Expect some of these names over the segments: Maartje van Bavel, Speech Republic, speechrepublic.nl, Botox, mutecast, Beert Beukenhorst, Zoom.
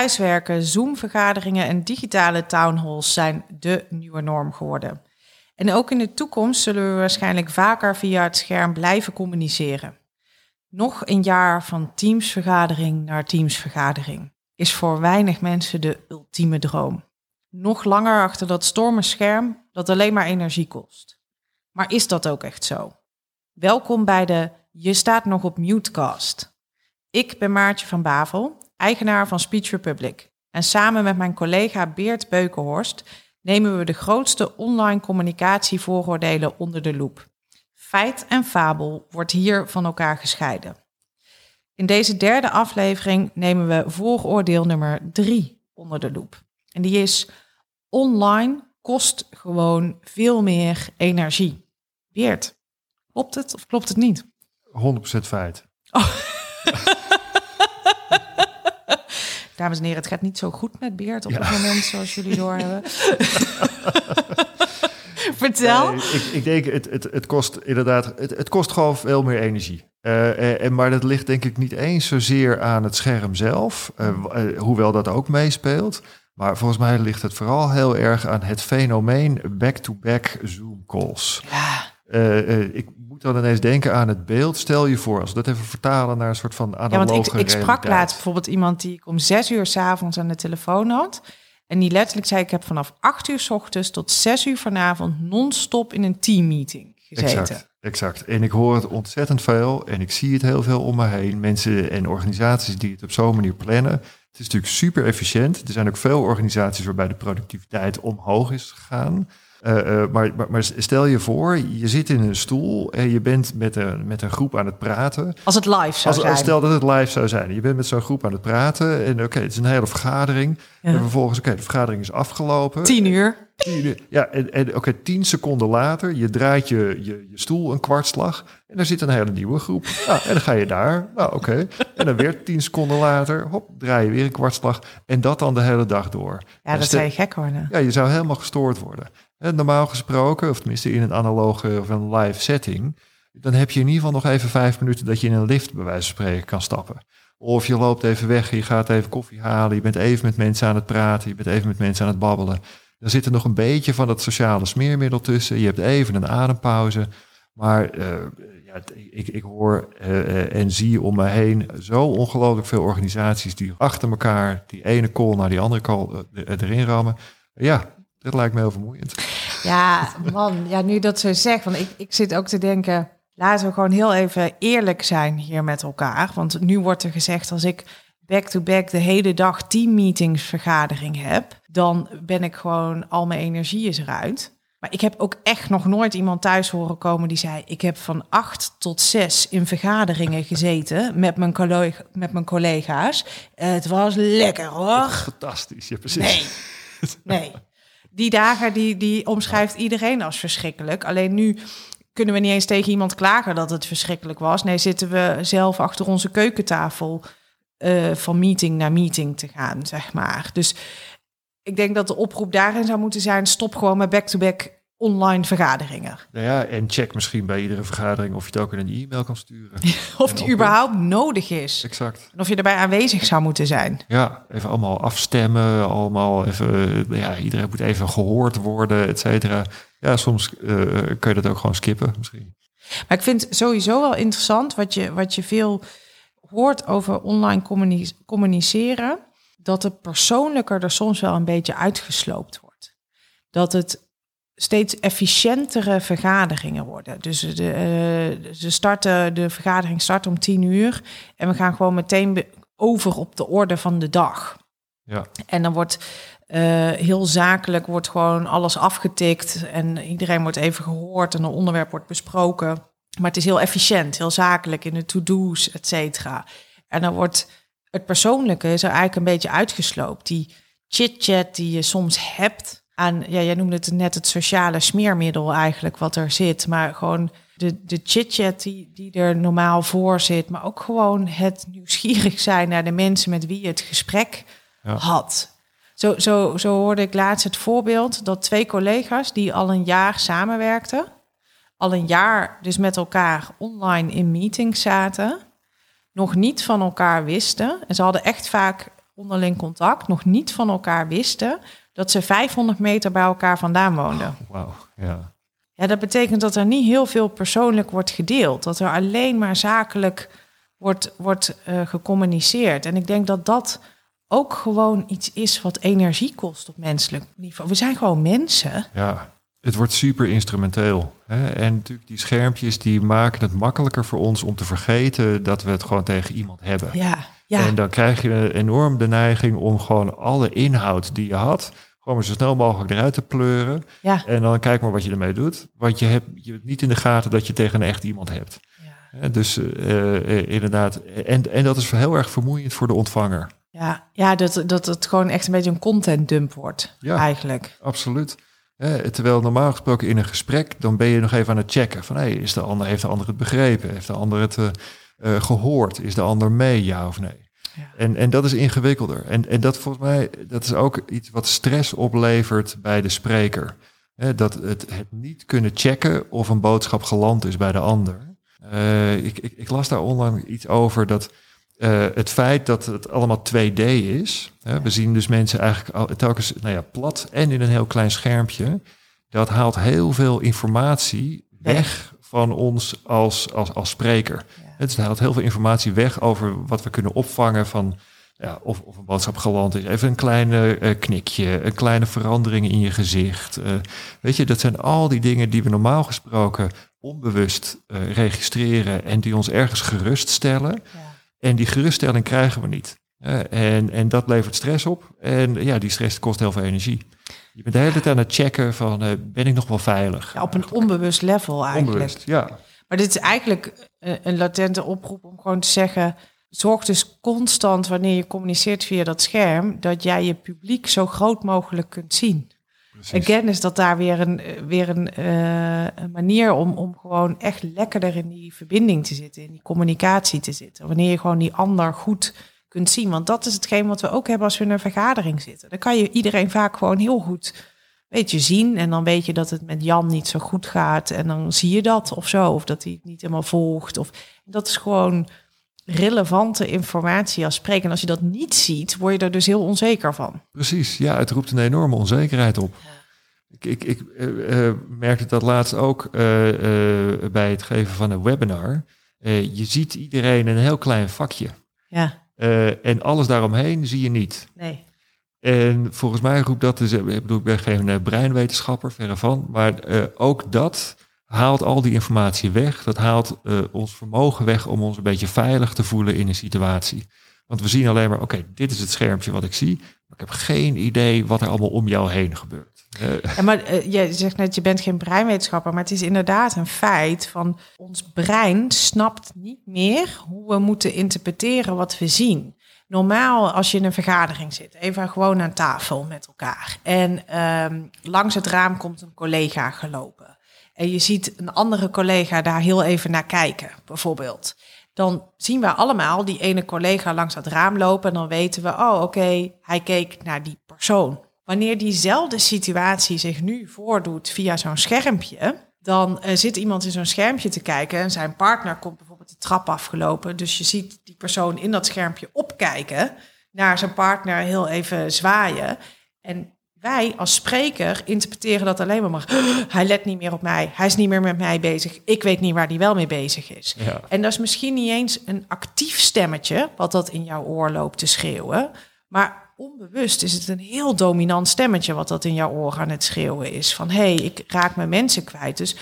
thuiswerken, Zoom-vergaderingen en digitale townhalls zijn de nieuwe norm geworden. En ook in de toekomst zullen we waarschijnlijk vaker via het scherm blijven communiceren. Nog een jaar van teamsvergadering naar teamsvergadering is voor weinig mensen de ultieme droom. Nog langer achter dat stormenscherm dat alleen maar energie kost. Maar is dat ook echt zo? Welkom bij de Je staat nog op mutecast. Ik ben Maartje van Bavel, eigenaar van Speech Republic. En samen met mijn collega Beert Beukenhorst nemen we de grootste online communicatievooroordelen onder de loep. Feit en fabel wordt hier van elkaar gescheiden. In deze derde aflevering nemen we vooroordeel nummer 3 onder de loep. En die is: online kost gewoon veel meer energie. Beert, klopt het of klopt het niet? 100% feit. Oh. Dames en heren, het gaat niet zo goed met Beert op het moment, zoals jullie doorhebben. Vertel. Ik denk, het kost inderdaad, het kost gewoon veel meer energie. Maar dat ligt denk ik niet eens zozeer aan het scherm zelf, hoewel dat ook meespeelt. Maar volgens mij ligt het vooral heel erg aan het fenomeen back-to-back Zoom calls. Ja. Ik moet dan ineens denken aan het beeld. Stel je voor, als we dat even vertalen naar een soort van analoge realiteit. Ja, want ik sprak laatst bijvoorbeeld iemand die ik om 6:00 s'avonds aan de telefoon had. En die letterlijk zei, ik heb vanaf 8:00 's ochtends tot 6:00 vanavond non-stop in een teammeeting gezeten. Exact. En ik hoor het ontzettend veel en ik zie het heel veel om me heen. Mensen en organisaties die het op zo'n manier plannen. Het is natuurlijk super efficiënt. Er zijn ook veel organisaties waarbij de productiviteit omhoog is gegaan. Maar stel je voor, je zit in een stoel en je bent met een groep aan het praten. Als het live zou zijn. Stel dat het live zou zijn. Je bent met zo'n groep aan het praten en oké, het is een hele vergadering. Ja. En vervolgens, de vergadering is afgelopen. 10:00. Ja, en oké, 10 seconden later, je draait je stoel een kwartslag en daar zit een hele nieuwe groep. Nou, en dan ga je daar, en dan weer 10 seconden later, draai je weer een kwartslag en dat dan de hele dag door. Ja, dat zou je gek worden. Ja, je zou helemaal gestoord worden. En normaal gesproken, of tenminste in een analoge of een live setting, dan heb je in ieder geval nog even 5 minuten dat je in een lift bij wijze van spreken kan stappen. Of je loopt even weg, je gaat even koffie halen, je bent even met mensen aan het praten, je bent even met mensen aan het babbelen. Er zit er nog een beetje van dat sociale smeermiddel tussen. Je hebt even een adempauze. Maar ik hoor en zie om me heen zo ongelooflijk veel organisaties die achter elkaar die ene call naar die andere call erin rammen. Ja, dat lijkt me heel vermoeiend. Ja, man. Ja, nu dat ze zegt. Want ik zit ook te denken, laten we gewoon heel even eerlijk zijn hier met elkaar. Want nu wordt er gezegd, als ik back-to-back de hele dag teammeetingsvergadering heb, dan ben ik gewoon, al mijn energie is eruit. Maar ik heb ook echt nog nooit iemand thuis horen komen die zei, ik heb van 8 tot 6 in vergaderingen gezeten met mijn collega's. Het was lekker, hoor. Fantastisch, ja, precies. Nee. Die dagen die omschrijft iedereen als verschrikkelijk. Alleen nu kunnen we niet eens tegen iemand klagen dat het verschrikkelijk was. Nee, zitten we zelf achter onze keukentafel van meeting naar meeting te gaan, zeg maar. Dus ik denk dat de oproep daarin zou moeten zijn, stop gewoon met back-to-back online vergaderingen. Nou ja, en check misschien bij iedere vergadering of je het ook in een e-mail kan sturen. Of die überhaupt nodig is. Exact. En of je erbij aanwezig zou moeten zijn. Ja, even allemaal afstemmen, iedereen moet even gehoord worden, et cetera. Ja, soms kun je dat ook gewoon skippen misschien. Maar ik vind sowieso wel interessant wat je veel hoort over online communiceren, dat het persoonlijker er soms wel een beetje uitgesloopt wordt. Dat het steeds efficiëntere vergaderingen worden. Dus de vergadering start om 10:00... en we gaan gewoon meteen over op de orde van de dag. Ja. En dan wordt heel zakelijk wordt gewoon alles afgetikt en iedereen wordt even gehoord en een onderwerp wordt besproken. Maar het is heel efficiënt, heel zakelijk in de to-do's, et cetera. En dan wordt het persoonlijke is er eigenlijk een beetje uitgesloopt. Die chit-chat die je soms hebt aan, ja, jij noemde het net het sociale smeermiddel eigenlijk wat er zit. Maar gewoon de chit-chat die er normaal voor zit. Maar ook gewoon het nieuwsgierig zijn naar de mensen met wie je het gesprek had. Zo hoorde ik laatst het voorbeeld dat 2 collega's die al een jaar samenwerkten, al een jaar dus met elkaar online in meetings zaten, nog niet van elkaar wisten. En ze hadden echt vaak onderling contact nog niet van elkaar wisten dat ze 500 meter bij elkaar vandaan woonden. Oh, wauw, ja. Ja, dat betekent dat er niet heel veel persoonlijk wordt gedeeld. Dat er alleen maar zakelijk wordt gecommuniceerd. En ik denk dat dat ook gewoon iets is wat energie kost op menselijk niveau. We zijn gewoon mensen. Ja, het wordt super instrumenteel. Hè? En natuurlijk die schermpjes die maken het makkelijker voor ons om te vergeten dat we het gewoon tegen iemand hebben. Ja, ja. En dan krijg je enorm de neiging om gewoon alle inhoud die je had gewoon maar zo snel mogelijk eruit te pleuren. Ja. En dan kijk maar wat je ermee doet. Want je hebt niet in de gaten dat je tegen een echt iemand hebt. Ja. Dus inderdaad. En dat is heel erg vermoeiend voor de ontvanger. Ja, dat het gewoon echt een beetje een contentdump wordt, ja, eigenlijk. Absoluut. Terwijl normaal gesproken in een gesprek, dan ben je nog even aan het checken. Van, hey, heeft de ander het begrepen? Heeft de ander het gehoord? Is de ander mee, ja of nee? Ja. En dat is ingewikkelder. En dat volgens mij, dat is ook iets wat stress oplevert bij de spreker. Dat het niet kunnen checken of een boodschap geland is bij de ander. Ik las daar onlangs iets over dat het feit dat het allemaal 2D is. Ja. We zien dus mensen eigenlijk telkens plat en in een heel klein schermpje. Dat haalt heel veel informatie weg van ons als spreker. Ja. Het haalt heel veel informatie weg over wat we kunnen opvangen van of een boodschap geland is. Even een kleine knikje, een kleine verandering in je gezicht. Dat zijn al die dingen die we normaal gesproken onbewust registreren en die ons ergens geruststellen. Ja. En die geruststelling krijgen we niet. En dat levert stress op. En ja, die stress kost heel veel energie. Je bent de hele tijd aan het checken van, ben ik nog wel veilig? Ja, op een onbewust level eigenlijk. Onbewust, ja. Maar dit is eigenlijk een latente oproep om gewoon te zeggen, zorg dus constant wanneer je communiceert via dat scherm, dat jij je publiek zo groot mogelijk kunt zien. Precies. Again is dat daar weer een manier om gewoon echt lekkerder in die verbinding te zitten, in die communicatie te zitten. Wanneer je gewoon die ander goed kunt zien. Want dat is hetgeen wat we ook hebben als we in een vergadering zitten. Dan kan je iedereen vaak gewoon heel goed zien. En dan weet je dat het met Jan niet zo goed gaat. En dan zie je dat of zo. Of dat hij het niet helemaal volgt. Of dat is gewoon relevante informatie als spreker. En als je dat niet ziet, word je er dus heel onzeker van. Precies, ja, het roept een enorme onzekerheid op. Ja. Ik merkte dat laatst ook bij het geven van een webinar. Je ziet iedereen een heel klein vakje. Ja. En alles daaromheen zie je niet. Nee. En volgens mij roept dat dus, ik ben geen breinwetenschapper, verre van, maar ook dat haalt al die informatie weg. Dat haalt ons vermogen weg om ons een beetje veilig te voelen in een situatie. Want we zien alleen maar, oké, dit is het schermpje wat ik zie. Maar ik heb geen idee wat er allemaal om jou heen gebeurt. Je zegt net, je bent geen breinwetenschapper. Maar het is inderdaad een feit van ons brein snapt niet meer hoe we moeten interpreteren wat we zien. Normaal als je in een vergadering zit, even gewoon aan tafel met elkaar. En langs het raam komt een collega gelopen. En je ziet een andere collega daar heel even naar kijken, bijvoorbeeld. Dan zien we allemaal die ene collega langs dat raam lopen en dan weten we, oké, hij keek naar die persoon. Wanneer diezelfde situatie zich nu voordoet via zo'n schermpje, dan zit iemand in zo'n schermpje te kijken en zijn partner komt bijvoorbeeld de trap afgelopen. Dus je ziet die persoon in dat schermpje opkijken, naar zijn partner heel even zwaaien. En wij als spreker interpreteren dat alleen maar. Hij let niet meer op mij. Hij is niet meer met mij bezig. Ik weet niet waar hij wel mee bezig is. Ja. En dat is misschien niet eens een actief stemmetje wat dat in jouw oor loopt te schreeuwen. Maar onbewust is het een heel dominant stemmetje wat dat in jouw oor aan het schreeuwen is. Van ik raak mijn mensen kwijt. Dus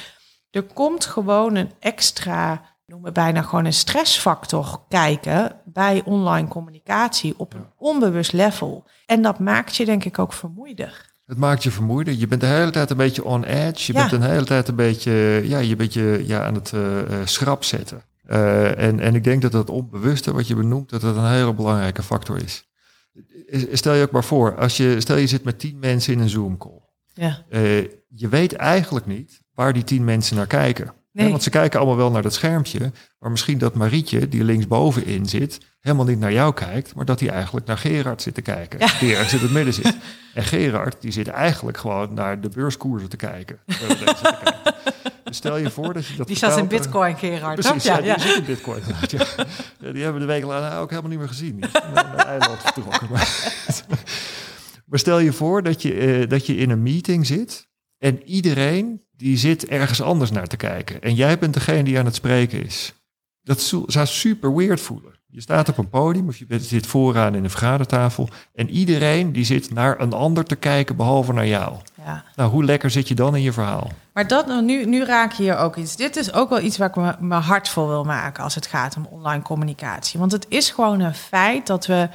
er komt gewoon een extra, noemen we bijna gewoon een stressfactor kijken bij online communicatie op een onbewust level. En dat maakt je denk ik ook vermoeider. Het maakt je vermoeider. Je bent de hele tijd een beetje on edge. Je bent de hele tijd een beetje, aan het schrap zetten. En ik denk dat dat onbewuste wat je benoemt, dat een hele belangrijke factor is. Stel je ook maar voor, stel je zit met 10 mensen in een Zoom call. Ja. Je weet eigenlijk niet waar die 10 mensen naar kijken. Nee. Ja, want ze kijken allemaal wel naar dat schermpje. Maar misschien dat Marietje, die linksbovenin zit, helemaal niet naar jou kijkt. Maar dat hij eigenlijk naar Gerard zit te kijken. Ja. Gerard zit in het midden zit. En Gerard, die zit eigenlijk gewoon naar de beurskoersen te kijken. Dus stel je voor dat je dat... Die zat in Bitcoin, Gerard. Precies, ja, die zit in Bitcoin. Ja. Ja, die hebben de week later ook helemaal niet meer gezien. Die zijn naar een eiland vertrokken. Maar stel je voor dat je in een meeting zit en iedereen die zit ergens anders naar te kijken. En jij bent degene die aan het spreken is. Dat zou super weird voelen. Je staat op een podium of je zit vooraan in een vergadertafel en iedereen die zit naar een ander te kijken behalve naar jou. Ja. Nou, hoe lekker zit je dan in je verhaal? Maar dat, nu raak je hier ook iets. Dit is ook wel iets waar ik me hard voor wil maken als het gaat om online communicatie. Want het is gewoon een feit dat we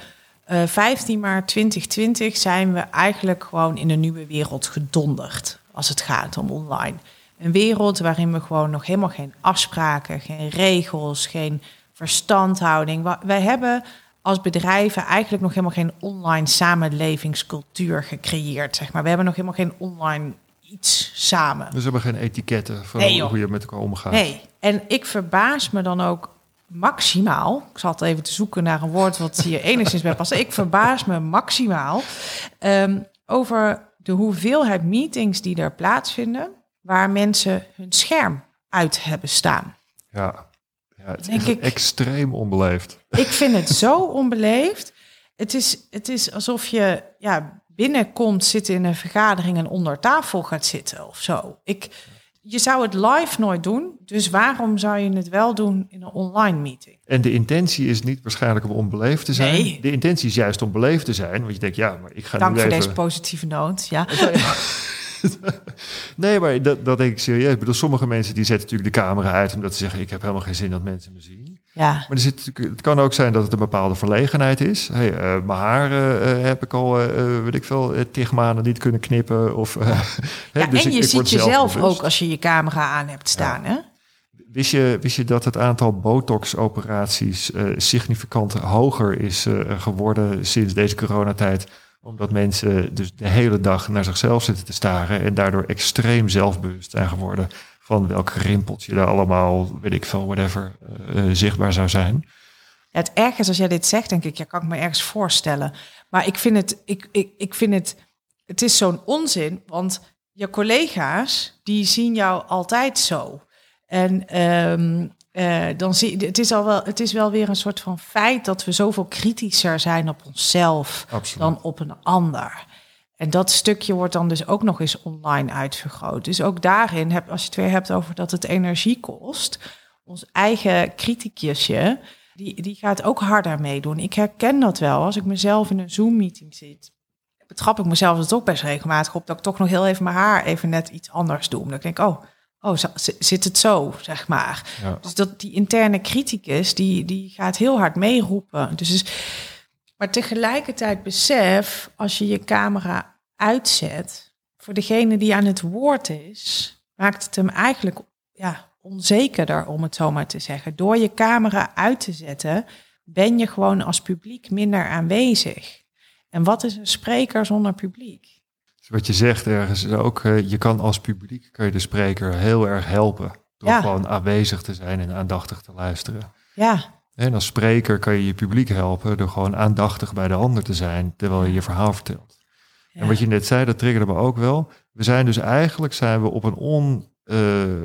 15 maart 2020 zijn we eigenlijk gewoon in een nieuwe wereld gedonderd als het gaat om online. Een wereld waarin we gewoon nog helemaal geen afspraken, geen regels, geen verstandhouding. Wij hebben als bedrijven eigenlijk nog helemaal geen online samenlevingscultuur gecreëerd. Zeg maar. We hebben nog helemaal geen online iets samen. Dus we hebben geen etiketten van hoe je met elkaar omgaat. Nee, en ik verbaas me dan ook maximaal, ik zat even te zoeken naar een woord wat hier enigszins bij past. Ik verbaas me maximaal over de hoeveelheid meetings die er plaatsvinden, waar mensen hun scherm uit hebben staan. Ja het is extreem onbeleefd. Ik vind het zo onbeleefd. Het is alsof je binnenkomt, zit in een vergadering en onder tafel gaat zitten of zo. Je zou het live nooit doen, dus waarom zou je het wel doen in een online meeting? En de intentie is niet waarschijnlijk om onbeleefd te zijn. Nee. De intentie is juist om beleefd te zijn, want je denkt, maar ik ga nu even... Dank voor deze positieve noot, ja. Nee, maar dat denk ik serieus. Ik bedoel, sommige mensen die zetten natuurlijk de camera uit omdat ze zeggen, ik heb helemaal geen zin dat mensen me zien. Ja. Maar er zit, het kan ook zijn dat het een bepaalde verlegenheid is. Mijn haar heb ik al, weet ik veel, 10 maanden niet kunnen knippen. Of, dus en je ziet jezelf ook als je je camera aan hebt staan, hè? Wist je dat het aantal botox-operaties significant hoger is geworden sinds deze coronatijd? Omdat mensen dus de hele dag naar zichzelf zitten te staren en daardoor extreem zelfbewust zijn geworden van welk rimpeltje er allemaal, weet ik veel, whatever, zichtbaar zou zijn. Ja, het erg is als jij dit zegt, denk ik, kan ik me ergens voorstellen. Maar ik vind het is zo'n onzin, want je collega's, die zien jou altijd zo. En dan het is wel weer een soort van feit dat we zoveel kritischer zijn op onszelf dan op een ander. En dat stukje wordt dan dus ook nog eens online uitvergroot. Dus ook daarin, als je het weer hebt over dat het energie kost, ons eigen kritiekjesje, die gaat ook harder meedoen. Ik herken dat wel. Als ik mezelf in een Zoom-meeting zit, betrap ik mezelf dat ook best regelmatig op dat ik toch nog heel even mijn haar even net iets anders doe. Omdat ik denk, oh, zit het zo, zeg maar. Ja. Dus dat die interne criticus, die gaat heel hard meeroepen. Dus, maar tegelijkertijd besef, als je je camera uitzet, voor degene die aan het woord is, maakt het hem eigenlijk onzekerder, om het zo maar te zeggen. Door je camera uit te zetten, ben je gewoon als publiek minder aanwezig. En wat is een spreker zonder publiek? Wat je zegt ergens is ook, je kan als publiek kan je de spreker heel erg helpen door gewoon aanwezig te zijn en aandachtig te luisteren. Ja. En als spreker kan je je publiek helpen door gewoon aandachtig bij de ander te zijn terwijl je je verhaal vertelt. Ja. En wat je net zei, dat triggerde me ook wel. We zijn dus eigenlijk op een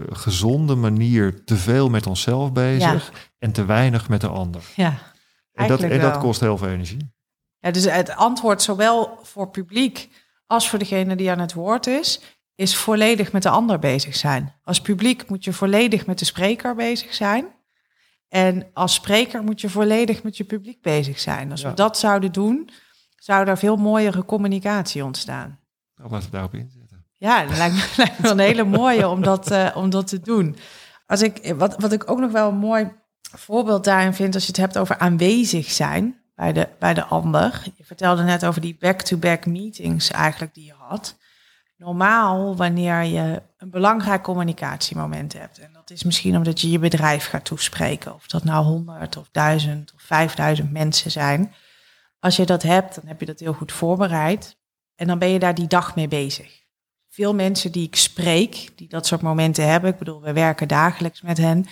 ongezonde manier te veel met onszelf bezig en te weinig met de ander. Ja. En dat kost heel veel energie. Ja, dus het antwoord zowel voor publiek als voor degene die aan het woord is volledig met de ander bezig zijn. Als publiek moet je volledig met de spreker bezig zijn. En als spreker moet je volledig met je publiek bezig zijn. Als we dat zouden doen, zou daar veel mooiere communicatie ontstaan. Nou, laten we daarop inzetten. Ja, dat lijkt me wel een hele mooie om dat te doen. Wat ik ook nog wel een mooi voorbeeld daarin vind, als je het hebt over aanwezig zijn bij de ander. Je vertelde net over die back-to-back meetings eigenlijk die je had. Normaal wanneer je een belangrijk communicatiemoment hebt. En dat is misschien omdat je je bedrijf gaat toespreken. Of dat nou 100 of 1000 of 5000 mensen zijn. Als je dat hebt, dan heb je dat heel goed voorbereid. En dan ben je daar die dag mee bezig. veel mensen die ik spreek, die dat soort momenten hebben, ik bedoel, we werken dagelijks met hen,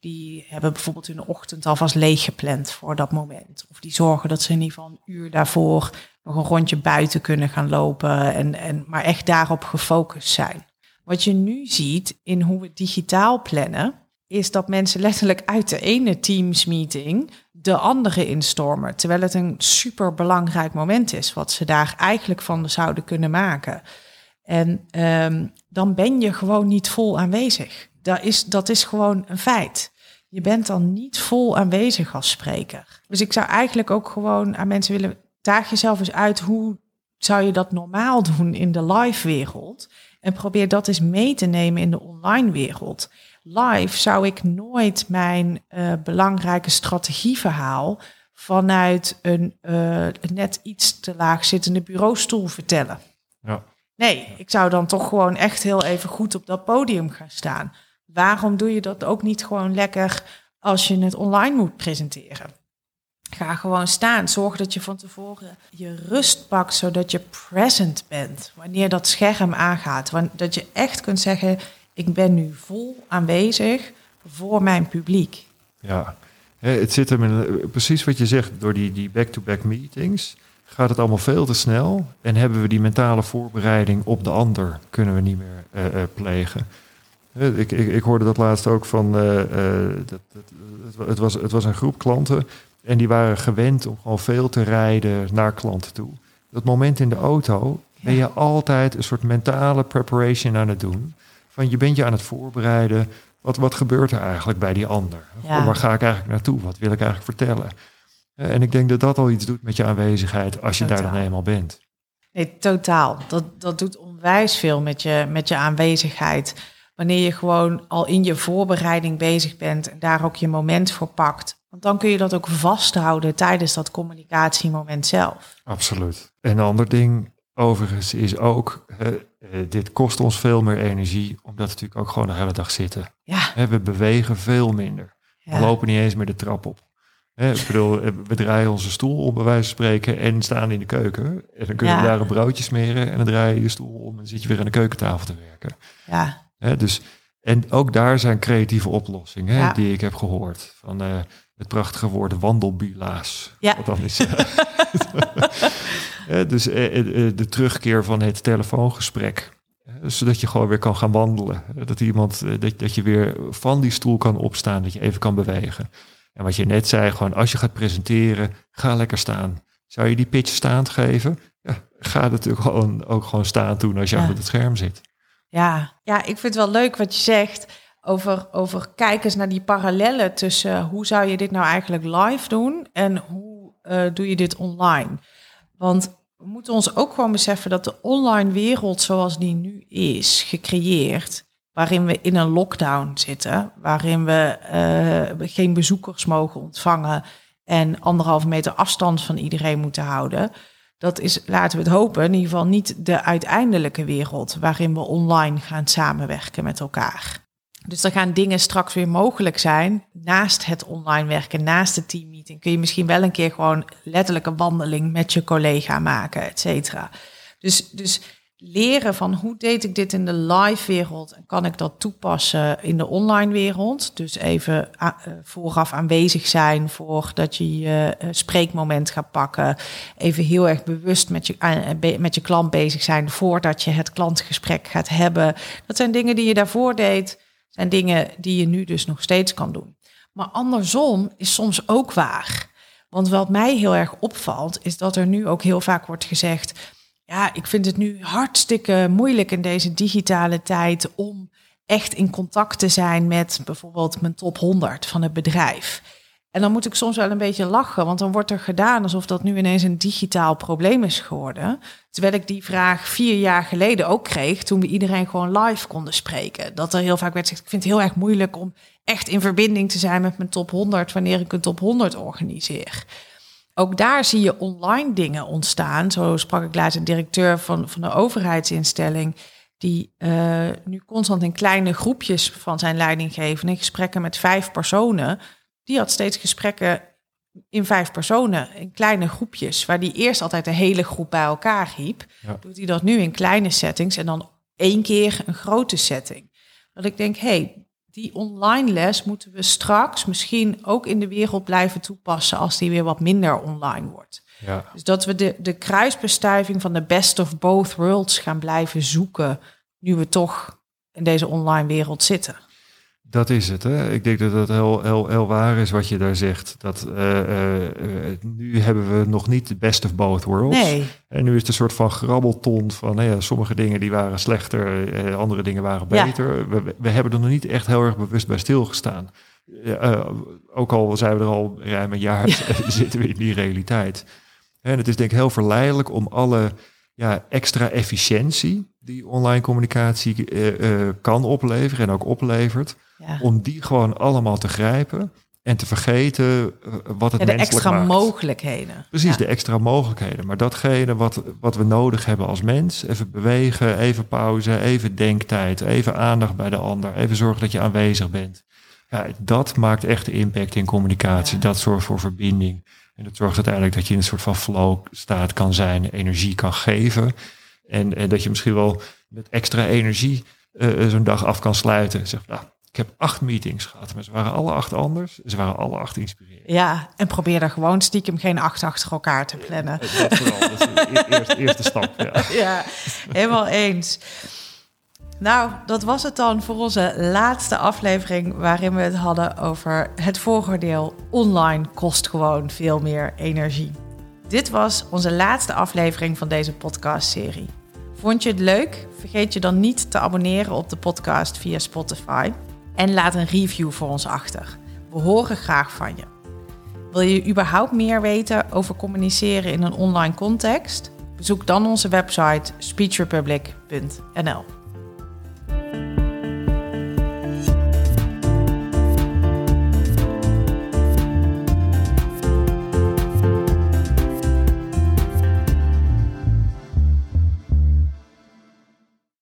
die hebben bijvoorbeeld hun ochtend alvast leeg gepland voor dat moment. Of die zorgen dat ze in ieder geval een uur daarvoor nog een rondje buiten kunnen gaan lopen en maar echt daarop gefocust zijn. Wat je nu ziet in hoe we digitaal plannen, is dat mensen letterlijk uit de ene Teams-meeting de andere instormen. Terwijl het een superbelangrijk moment is, wat ze daar eigenlijk van zouden kunnen maken. En dan ben je gewoon niet vol aanwezig. Dat is gewoon een feit. Je bent dan niet vol aanwezig als spreker. Dus ik zou eigenlijk ook gewoon aan mensen willen, daag jezelf eens uit, hoe zou je dat normaal doen in de live wereld? En probeer dat eens mee te nemen in de online wereld. Live zou ik nooit mijn belangrijke strategieverhaal vanuit een net iets te laag zittende bureaustoel vertellen. Ja. Nee, ik zou dan toch gewoon echt heel even goed op dat podium gaan staan. Waarom doe je dat ook niet gewoon lekker als je het online moet presenteren? Ga gewoon staan. Zorg dat je van tevoren je rust pakt, zodat je present bent. Wanneer dat scherm aangaat. Dat je echt kunt zeggen, ik ben nu vol aanwezig voor mijn publiek. Ja, het zit hem in precies wat je zegt. Door die back-to-back meetings gaat het allemaal veel te snel. En hebben we die mentale voorbereiding op de ander kunnen we niet meer plegen. Ik hoorde dat laatst ook van, het was een groep klanten. En die waren gewend om gewoon veel te rijden naar klanten toe. Dat moment in de auto ben je altijd een soort mentale preparation aan het doen. Van je bent je aan het voorbereiden. Wat gebeurt er eigenlijk bij die ander? Ja. Waar ga ik eigenlijk naartoe? Wat wil ik eigenlijk vertellen? En ik denk dat dat al iets doet met je aanwezigheid als je daar dan eenmaal bent. Nee, totaal. Dat doet onwijs veel met je aanwezigheid. Wanneer je gewoon al in je voorbereiding bezig bent en daar ook je moment voor pakt. Want dan kun je dat ook vasthouden tijdens dat communicatiemoment zelf. Absoluut. En een ander ding overigens is ook, dit kost ons veel meer energie, omdat we natuurlijk ook gewoon de hele dag zitten. Ja. We bewegen veel minder. Ja. We lopen niet eens meer de trap op. Ik bedoel, we draaien onze stoel om bij wijze van spreken en staan in de keuken. En dan kunnen we daar een broodje smeren en dan draai je je stoel om en dan zit je weer aan de keukentafel te werken. Ja. Dus, en ook daar zijn creatieve oplossingen die ik heb gehoord. Van het prachtige woord wandelbila's. Ja. Wat dan is, dus de terugkeer van het telefoongesprek. Zodat je gewoon weer kan gaan wandelen. Dat je weer van die stoel kan opstaan, dat je even kan bewegen. En wat je net zei, gewoon als je gaat presenteren, ga lekker staan. Zou je die pitch staand geven? Ja, ga natuurlijk ook gewoon staand doen als je achter het scherm zit. Ja, ik vind het wel leuk wat je zegt over kijk eens naar die parallellen tussen hoe zou je dit nou eigenlijk live doen en hoe doe je dit online. Want we moeten ons ook gewoon beseffen dat de online wereld zoals die nu is gecreëerd, waarin we in een lockdown zitten, waarin we geen bezoekers mogen ontvangen en 1,5 meter afstand van iedereen moeten houden. Dat is, laten we het hopen, in ieder geval niet de uiteindelijke wereld waarin we online gaan samenwerken met elkaar. Dus er gaan dingen straks weer mogelijk zijn. Naast het online werken, naast de teammeeting, kun je misschien wel een keer gewoon letterlijk een wandeling met je collega maken, et cetera. Dus leren van hoe deed ik dit in de live wereld en kan ik dat toepassen in de online wereld. Dus even vooraf aanwezig zijn voordat je je spreekmoment gaat pakken. Even heel erg bewust met je klant bezig zijn voordat je het klantgesprek gaat hebben. Dat zijn dingen die je daarvoor deed. Zijn dingen die je nu dus nog steeds kan doen. Maar andersom is soms ook waar. Want wat mij heel erg opvalt, is dat er nu ook heel vaak wordt gezegd, ja, ik vind het nu hartstikke moeilijk in deze digitale tijd om echt in contact te zijn met bijvoorbeeld mijn top 100 van het bedrijf. En dan moet ik soms wel een beetje lachen, want dan wordt er gedaan alsof dat nu ineens een digitaal probleem is geworden. Terwijl ik die vraag 4 jaar geleden ook kreeg, toen we iedereen gewoon live konden spreken. Dat er heel vaak werd gezegd, ik vind het heel erg moeilijk om echt in verbinding te zijn met mijn top 100 wanneer ik een top 100 organiseer. Ook daar zie je online dingen ontstaan. Zo sprak ik laatst een directeur van een overheidsinstelling die nu constant in kleine groepjes van zijn leidinggevende gesprekken met 5 personen... Die had steeds gesprekken in 5 personen, in kleine groepjes, waar die eerst altijd de hele groep bij elkaar hiep. Ja. Doet hij dat nu in kleine settings en dan één keer een grote setting. Dat ik denk, hey, die online les moeten we straks misschien ook in de wereld blijven toepassen als die weer wat minder online wordt. Ja. Dus dat we de kruisbestuiving van de best of both worlds gaan blijven zoeken, nu we toch in deze online wereld zitten. Dat is het, hè? Ik denk dat dat heel waar is wat je daar zegt. Dat nu hebben we nog niet de best of both worlds. Nee. En nu is het een soort van grabbelton van sommige dingen die waren slechter, andere dingen waren beter. Ja. We hebben er nog niet echt heel erg bewust bij stilgestaan. Ook al zijn we er al ruim een jaar, zitten we in die realiteit. En het is denk ik heel verleidelijk om alle extra efficiëntie die online communicatie kan opleveren en ook oplevert, om die gewoon allemaal te grijpen en te vergeten wat het menselijk maakt. De extra mogelijkheden. Precies, de extra mogelijkheden. Maar datgene wat we nodig hebben als mens, even bewegen, even pauze, even denktijd, even aandacht bij de ander, even zorgen dat je aanwezig bent. Ja, dat maakt echt impact in communicatie. Ja. Dat zorgt voor verbinding. En dat zorgt uiteindelijk dat je in een soort van flow staat kan zijn, energie kan geven. En dat je misschien wel met extra energie zo'n dag af kan sluiten. Zeg, ik heb 8 meetings gehad, maar ze waren alle 8 anders. Ze waren alle 8 inspirerend. Ja, en probeer er gewoon stiekem geen 8 achter elkaar te plannen. Dat vooral, dat is de eerste stap. Ja, helemaal eens. Nou, dat was het dan voor onze laatste aflevering, waarin we het hadden over het vooroordeel: online kost gewoon veel meer energie. Dit was onze laatste aflevering van deze podcastserie. Vond je het leuk? Vergeet je dan niet te abonneren op de podcast via Spotify en laat een review voor ons achter. We horen graag van je. Wil je überhaupt meer weten over communiceren in een online context? Bezoek dan onze website speechrepublic.nl.